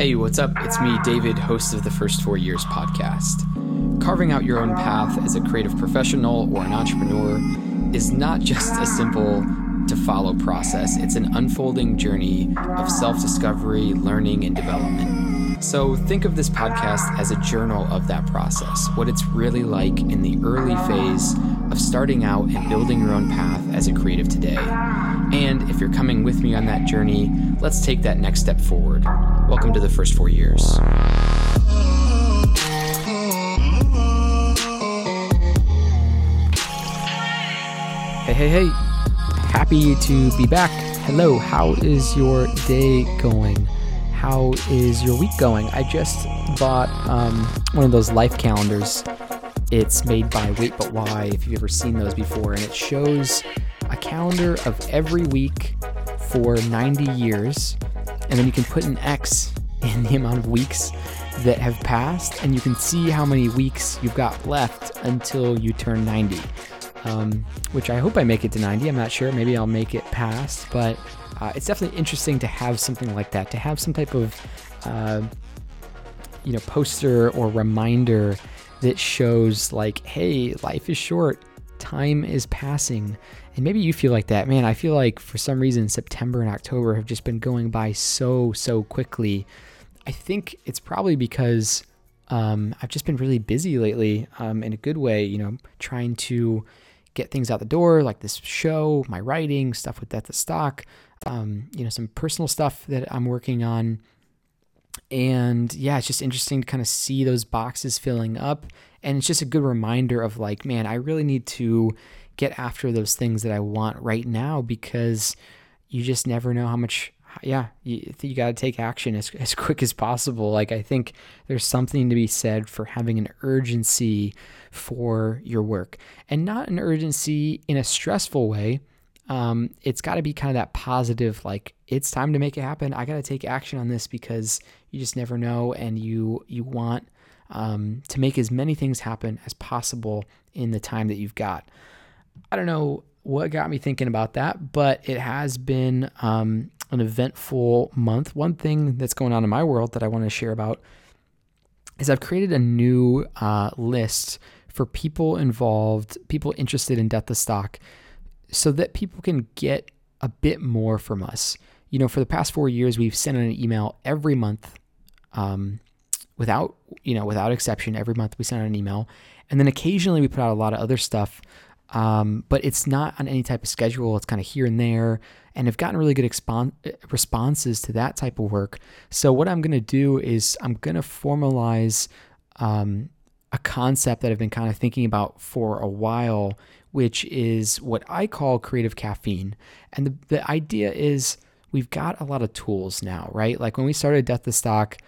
Hey, what's up? It's me, David, host of the First 4 Years podcast. Carving out your own path as a creative professional or an entrepreneur is not just a simple to follow process. It's an unfolding journey of self-discovery, learning, and development. So think of this podcast as a journal of that process, what it's really like in the early phase of starting out and building your own path as a creative today. And if you're coming with me on that journey, let's take that next step forward. Welcome to the First 4 Years. Hey. Happy to be back. Hello, how is your day going? How is your week going? I just bought one of those life calendars. It's made by Wait But Why, if you've ever seen those before, and it shows a calendar of every week for 90 years, and then you can put an X in the amount of weeks that have passed, and you can see how many weeks you've got left until you turn 90, which I hope I make it to 90. I'm not sure. Maybe I'll make it past, but it's definitely interesting to have something like that, to have some type of poster or reminder that shows like, hey, life is short. Time is passing. And maybe you feel like that. Man, I feel like for some reason, September and October have just been going by so quickly. I think it's probably because I've just been really busy lately in a good way, trying to get things out the door, like this show, my writing, stuff with Death to Stock, some personal stuff that I'm working on. And yeah, it's just interesting to kind of see those boxes filling up. And it's just a good reminder of like, man, I really need to get after those things that I want right now, because you just never know how much, you got to take action as quick as possible. Like, I think there's something to be said for having an urgency for your work, and not an urgency in a stressful way. It's got to be kind of that positive, like, it's time to make it happen. I got to take action on this, because you just never know. And you want to make as many things happen as possible in the time that you've got. I don't know what got me thinking about that, but it has been an eventful month. One thing that's going on in my world that I want to share about is I've created a new list for people interested in Death to Stock, so that people can get a bit more from us. For the past 4 years, we've sent an email every month, without exception. Every month we send out an email, and then occasionally we put out a lot of other stuff, but it's not on any type of schedule. It's kind of here and there, and I've gotten really good responses to that type of work. So what I'm going to do is I'm going to formalize a concept that I've been kind of thinking about for a while, which is what I call creative caffeine. And the idea is we've got a lot of tools now, right? Like when we started Death to Stock,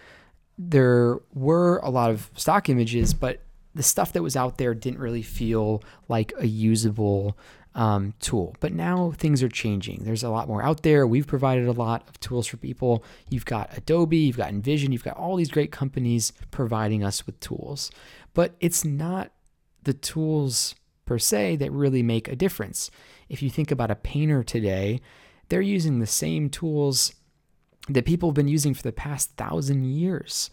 there were a lot of stock images, but the stuff that was out there didn't really feel like a usable tool. But now things are changing. There's a lot more out there. We've provided a lot of tools for people. You've got Adobe, you've got InVision, you've got all these great companies providing us with tools. But it's not the tools per se that really make a difference. If you think about a painter today, they're using the same tools that people have been using for the past 1,000 years.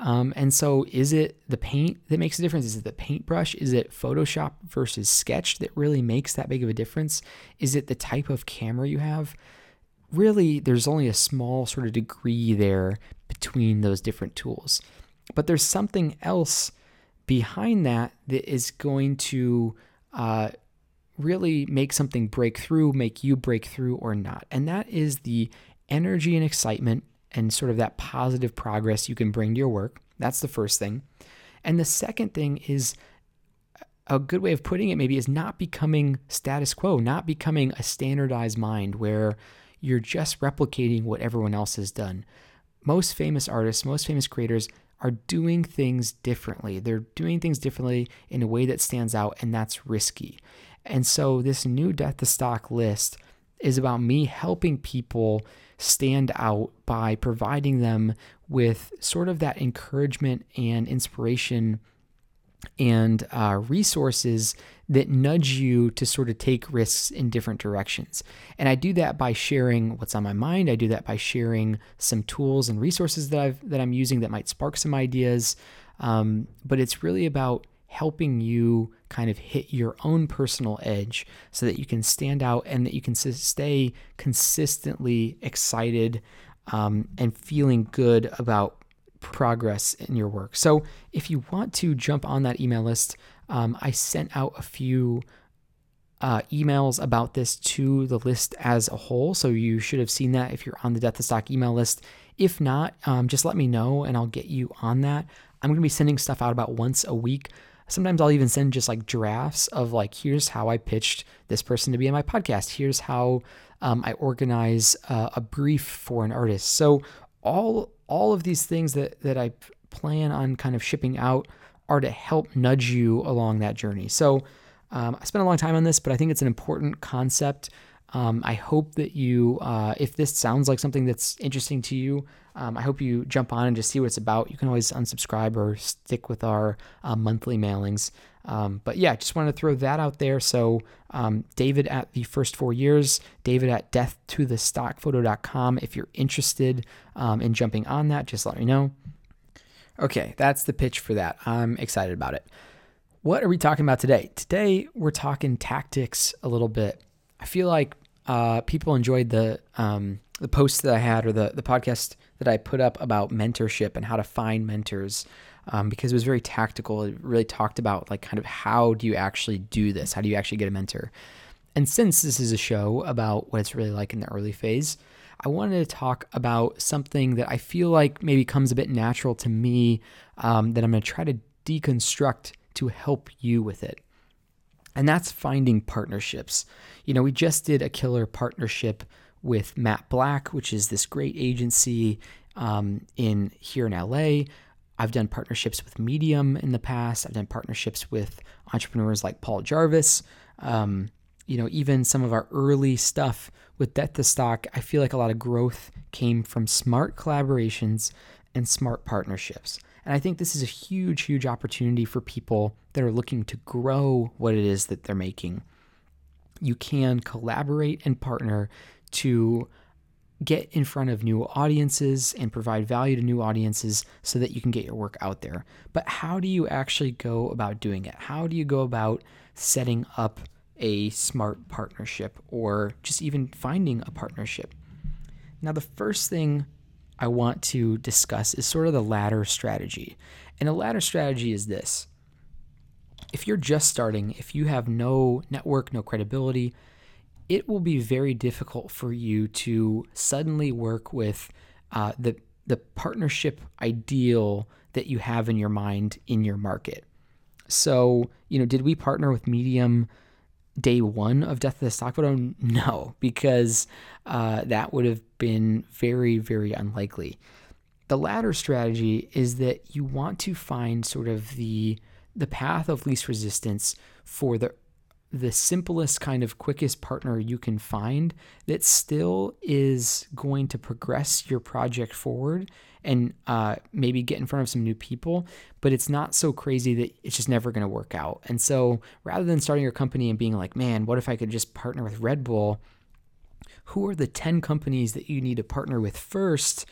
And so is it the paint that makes a difference? Is it the paintbrush? Is it Photoshop versus Sketch that really makes that big of a difference? Is it the type of camera you have? Really, there's only a small sort of degree there between those different tools. But there's something else behind that is going to really make something break through, make you break through or not. And that is the energy and excitement and sort of that positive progress you can bring to your work. That's the first thing. And the second thing is, a good way of putting it maybe, is not becoming status quo, not becoming a standardized mind where you're just replicating what everyone else has done. Most famous artists, most famous creators are doing things differently. They're doing things differently in a way that stands out, and that's risky. And so this new Death to Stock list is about me helping people stand out by providing them with sort of that encouragement and inspiration and resources that nudge you to sort of take risks in different directions. And I do that by sharing what's on my mind. I do that by sharing some tools and resources that I'm using that might spark some ideas. But it's really about helping you kind of hit your own personal edge so that you can stand out and that you can stay consistently excited and feeling good about progress in your work. So if you want to jump on that email list, I sent out a few emails about this to the list as a whole. So you should have seen that if you're on the Death to Stock email list. If not, just let me know and I'll get you on that. I'm going to be sending stuff out about once a week. Sometimes I'll even send just like drafts of like, here's how I pitched this person to be on my podcast. Here's how I organize a brief for an artist. So all of these things that I plan on kind of shipping out are to help nudge you along that journey. So I spent a long time on this, but I think it's an important concept. I hope that you, if this sounds like something that's interesting to you, I hope you jump on and just see what it's about. You can always unsubscribe or stick with our monthly mailings. But yeah, just wanted to throw that out there. So David at the first 4 years, David at deathtothestockphoto.com. If you're interested in jumping on that, just let me know. Okay, that's the pitch for that. I'm excited about it. What are we talking about today? Today, we're talking tactics a little bit. I feel like people enjoyed the posts that I had or the podcast that I put up about mentorship and how to find mentors because it was very tactical. It really talked about like kind of how do you actually do this? How do you actually get a mentor? And since this is a show about what it's really like in the early phase, I wanted to talk about something that I feel like maybe comes a bit natural to me that I'm going to try to deconstruct to help you with it. And that's finding partnerships. You know, we just did a killer partnership with Matt Black, which is this great agency in here in LA. I've done partnerships with Medium in the past. I've done partnerships with entrepreneurs like Paul Jarvis. You know, even some of our early stuff with Death to Stock, I feel like a lot of growth came from smart collaborations and smart partnerships. And I think this is a huge, huge opportunity for people that are looking to grow what it is that they're making. You can collaborate and partner to get in front of new audiences and provide value to new audiences so that you can get your work out there. But how do you actually go about doing it? How do you go about setting up a smart partnership or just even finding a partnership? Now, the first thing I want to discuss is sort of the ladder strategy. And the ladder strategy is this. If you're just starting, if you have no network, no credibility, it will be very difficult for you to suddenly work with the partnership ideal that you have in your mind in your market. So, you know, did we partner with Medium day one of Death of the Stock Photo? No, because that would have been very, very unlikely. The latter strategy is that you want to find sort of the path of least resistance for the simplest kind of quickest partner you can find that still is going to progress your project forward and maybe get in front of some new people, but it's not so crazy that it's just never going to work out. And so rather than starting your company and being like, man, what if I could just partner with Red Bull? Who are the 10 companies that you need to partner with first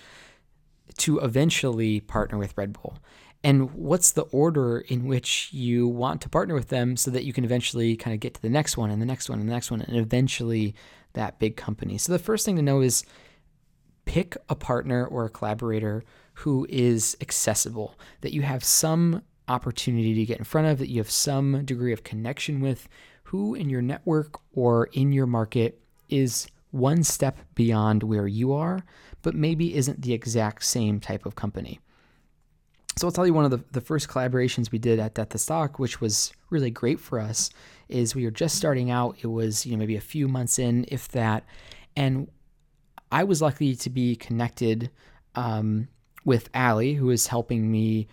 to eventually partner with Red Bull? And what's the order in which you want to partner with them so that you can eventually kind of get to the next one and the next one and the next one and eventually that big company? So the first thing to know is pick a partner or a collaborator who is accessible, that you have some opportunity to get in front of, that you have some degree of connection with, who in your network or in your market is one step beyond where you are, but maybe isn't the exact same type of company. So I'll tell you one of the first collaborations we did at Death to Stock, which was really great for us, is we were just starting out. It was, you know, maybe a few months in, if that. And I was lucky to be connected with Allie, who is helping me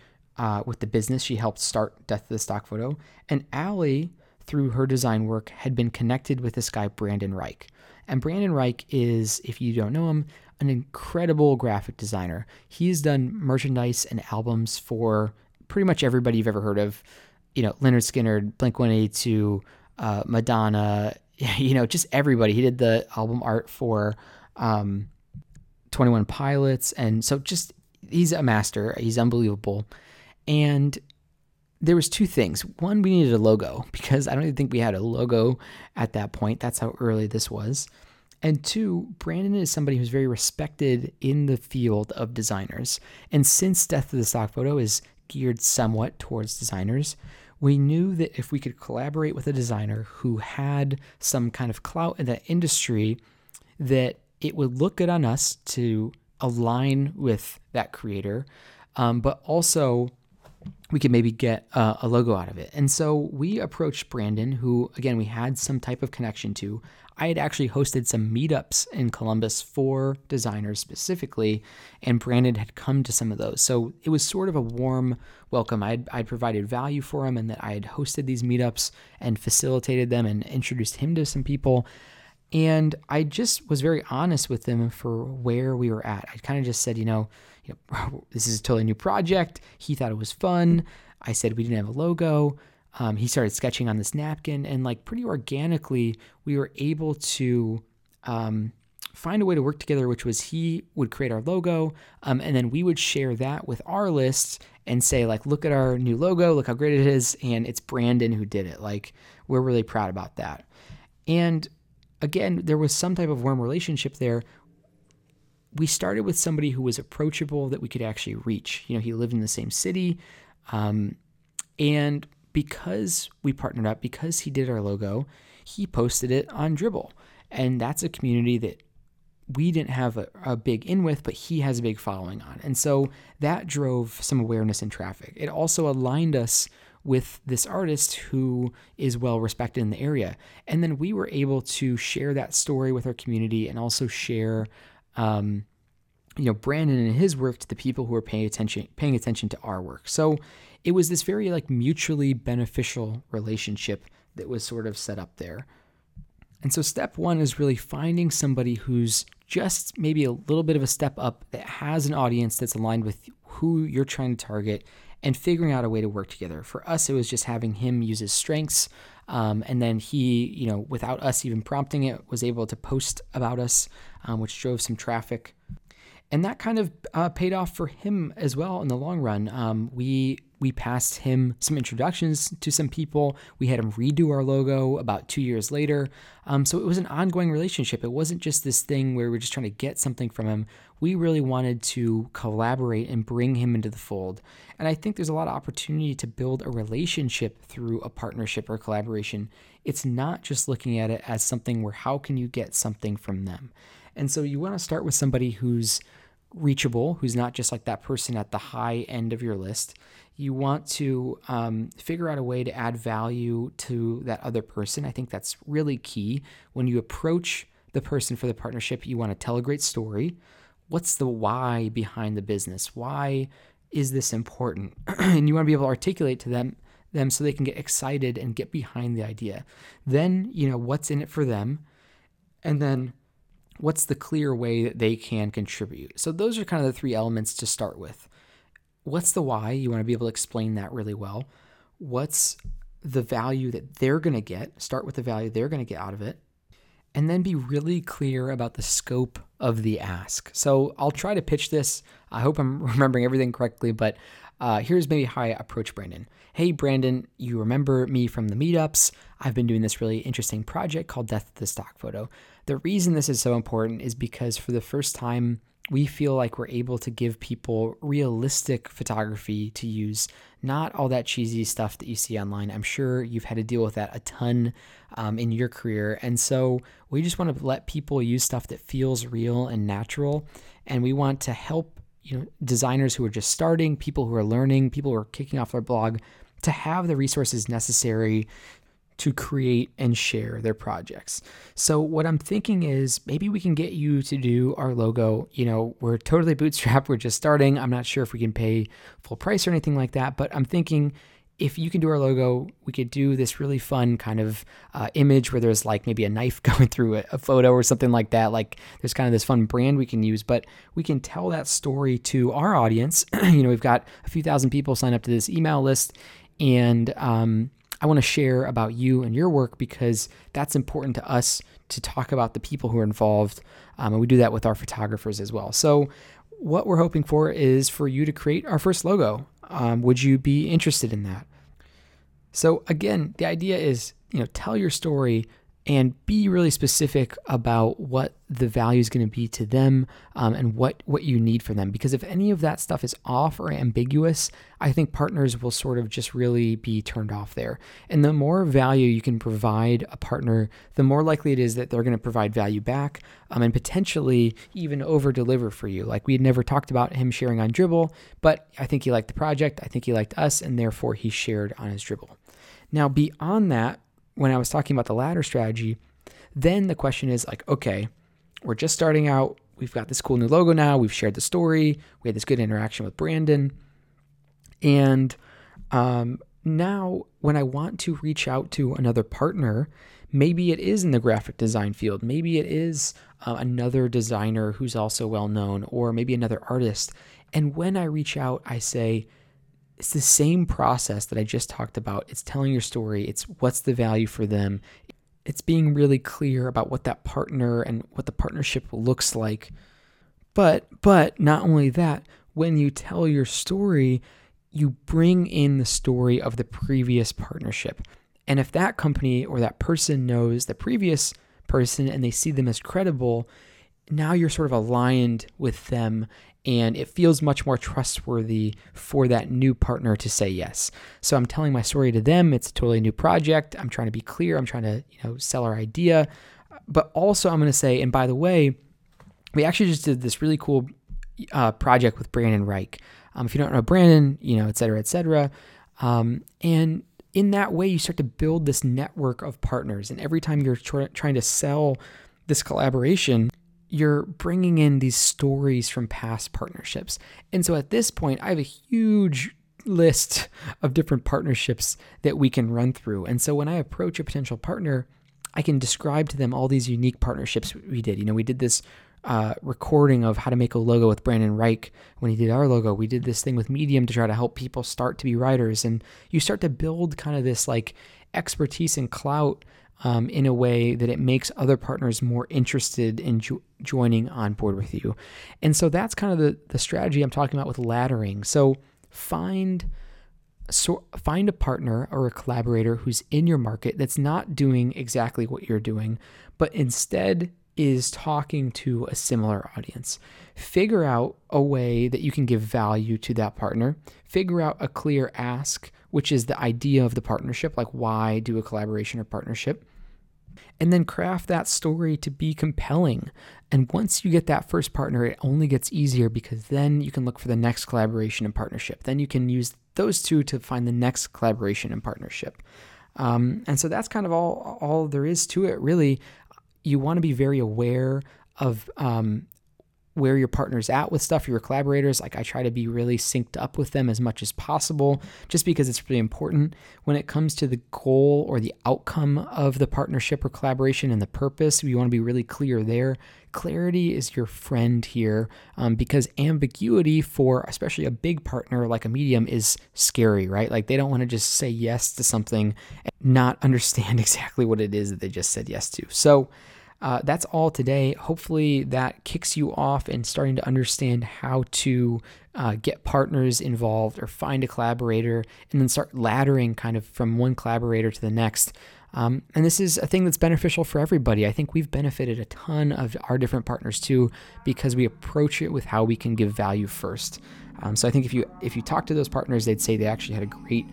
with the business. She helped start Death to Stock Photo. And Allie, through her design work, had been connected with this guy, Brandon Reich. And Brandon Reich is, if you don't know him, an incredible graphic designer. He's done merchandise and albums for pretty much everybody you've ever heard of. you know, Lynyrd Skynyrd, Blink 182, Madonna, you know, just everybody. He did the album art for 21 Pilots. And so just, he's a master. He's unbelievable. And there was two things. One, we needed a logo because I don't even think we had a logo at that point. That's how early this was. And two, Brandon is somebody who's very respected in the field of designers. And since Death to Stock Photo is geared somewhat towards designers, we knew that if we could collaborate with a designer who had some kind of clout in that industry, that it would look good on us to align with that creator, but also we could maybe get a logo out of it. And so we approached Brandon, who, again, we had some type of connection to. I had actually hosted some meetups in Columbus for designers specifically, and Brandon had come to some of those. So it was sort of a warm welcome. I'd provided value for him, and that I had hosted these meetups and facilitated them and introduced him to some people. And I just was very honest with them for where we were at. I kind of just said, you know, this is a totally new project. He thought it was fun. I said we didn't have a logo. He started sketching on this napkin, and like pretty organically, we were able to find a way to work together, which was he would create our logo, and then we would share that with our lists and say, like, look at our new logo, look how great it is, and it's Brandon who did it. Like, we're really proud about that. And again, there was some type of warm relationship there. We started with somebody who was approachable that we could actually reach. You know, he lived in the same city, and because we partnered up, because he did our logo, he posted it on Dribbble. And that's a community that we didn't have a big in with, but he has a big following on. And so that drove some awareness and traffic. It also aligned us with this artist who is well respected in the area. And then we were able to share that story with our community and also share, you know, Brandon and his work to the people who are paying attention to our work. So it was this very like mutually beneficial relationship that was sort of set up there. And so step one is really finding somebody who's just maybe a little bit of a step up, that has an audience that's aligned with who you're trying to target, and figuring out a way to work together. For us, it was just having him use his strengths. And then he, you know, without us even prompting it, was able to post about us, which drove some traffic. And that kind of paid off for him as well in the long run. We passed him some introductions to some people. We had him redo our logo about 2 years later. So it was an ongoing relationship. It wasn't just this thing where we're just trying to get something from him. We really wanted to collaborate and bring him into the fold. And I think there's a lot of opportunity to build a relationship through a partnership or collaboration. It's not just looking at it as something where how can you get something from them? And so you want to start with somebody who's reachable, who's not just like that person at the high end of your list. You want to figure out a way to add value to that other person. I think that's really key. When you approach the person for the partnership, you want to tell a great story. What's the why behind the business? Why is this important? And you want to be able to articulate to them so they can get excited and get behind the idea. Then, you know, what's in it for them? And then what's the clear way that they can contribute? So those are kind of the three elements to start with. What's the why? You want to be able to explain that really well. What's the value that they're going to get? Start with the value they're going to get out of it. And then be really clear about the scope of the ask. So I'll try to pitch this. I hope I'm remembering everything correctly, but here's maybe how I approach Brandon. Hey, Brandon, you remember me from the meetups. I've been doing this really interesting project called Death to Stock Photo. The reason this is so important is because for the first time, we feel like we're able to give people realistic photography to use, not all that cheesy stuff that you see online. I'm sure you've had to deal with that a ton in your career. And so we just want to let people use stuff that feels real and natural. And we want to help, you know, designers who are just starting, people who are learning, people who are kicking off their blog, to have the resources necessary to create and share their projects. So what I'm thinking is maybe we can get you to do our logo. You know, we're totally bootstrapped. We're just starting. I'm not sure if we can pay full price or anything like that, but I'm thinking if you can do our logo, we could do this really fun kind of image where there's like maybe a knife going through a photo or something like that. Like there's kind of this fun brand we can use, but we can tell that story to our audience. You know, we've got a few thousand people signed up to this email list. And I want to share about you and your work because that's important to us to talk about the people who are involved. And we do that with our photographers as well. So what we're hoping for is for you to create our first logo. Would you be interested in that? So again, the idea is, tell your story and be really specific about what the value is going to be to them and what you need from them. Because if any of that stuff is off or ambiguous, I think partners will sort of just really be turned off there. And the more value you can provide a partner, the more likely it is that they're going to provide value back and potentially even over-deliver for you. Like we had never talked about him sharing on Dribbble, but I think he liked the project, I think he liked us, and therefore he shared on his Dribbble. Now beyond that, when I was talking about the latter strategy, then the question is like, okay, we're just starting out. We've got this cool new logo now. We've shared the story. We had this good interaction with Brandon. And now when I want to reach out to another partner, maybe it is in the graphic design field. Maybe it is another designer who's also well-known, or maybe another artist. And when I reach out, I say, it's the same process that I just talked about. It's telling your story. It's what's the value for them. It's being really clear about what that partner and what the partnership looks like. But not only that, when you tell your story, you bring in the story of the previous partnership. And if that company or that person knows the previous person and they see them as credible, now you're sort of aligned with them, and it feels much more trustworthy for that new partner to say yes. So I'm telling my story to them. It's a totally new project. I'm trying to be clear. I'm trying to, sell our idea. But also I'm going to say, and by the way, we actually just did this really cool project with Brandon Reich. If you don't know Brandon, et cetera, et cetera. And in that way, you start to build this network of partners. And every time you're trying to sell this collaboration, you're bringing in these stories from past partnerships. And so at this point, I have a huge list of different partnerships that we can run through. And so when I approach a potential partner, I can describe to them all these unique partnerships we did. We did this recording of how to make a logo with Brandon Reich when he did our logo. We did this thing with Medium to try to help people start to be writers. And you start to build kind of this like expertise and clout in a way that it makes other partners more interested in joining on board with you. And so that's kind of the strategy I'm talking about with laddering. So find a partner or a collaborator who's in your market that's not doing exactly what you're doing, but instead is talking to a similar audience. Figure out a way that you can give value to that partner. Figure out a clear ask, which is the idea of the partnership, like why do a collaboration or partnership, and then craft that story to be compelling. And once you get that first partner, it only gets easier because then you can look for the next collaboration and partnership. Then you can use those two to find the next collaboration and partnership. And so that's kind of all there is to it, really. You want to be very aware of where your partner's at with stuff, your collaborators. Like I try to be really synced up with them as much as possible, just because it's really important when it comes to the goal or the outcome of the partnership or collaboration and the purpose. You want to be really clear there. Clarity is your friend here because ambiguity for especially a big partner like a Medium is scary, right? Like they don't want to just say yes to something and not understand exactly what it is that they just said yes to. So that's all today. Hopefully that kicks you off in starting to understand how to get partners involved or find a collaborator and then start laddering kind of from one collaborator to the next. And this is a thing that's beneficial for everybody. I think we've benefited a ton of our different partners too because we approach it with how we can give value first. So I think if you talk to those partners, they'd say they actually had a great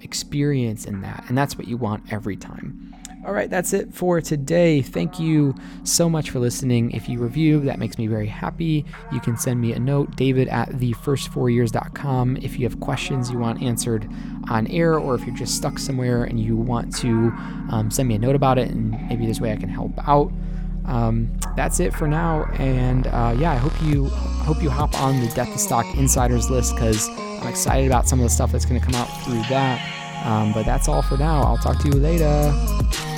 experience in that. And that's what you want every time. All right, that's it for today. Thank you so much for listening. If you review, that makes me very happy. You can send me a note, david@thefirst4years.com. If you have questions you want answered on air, or if you're just stuck somewhere and you want to send me a note about it, and maybe this way I can help out. That's it for now. And I hope you hop on the Death to Stock Insiders list because I'm excited about some of the stuff that's going to come out through that. But that's all for now. I'll talk to you later.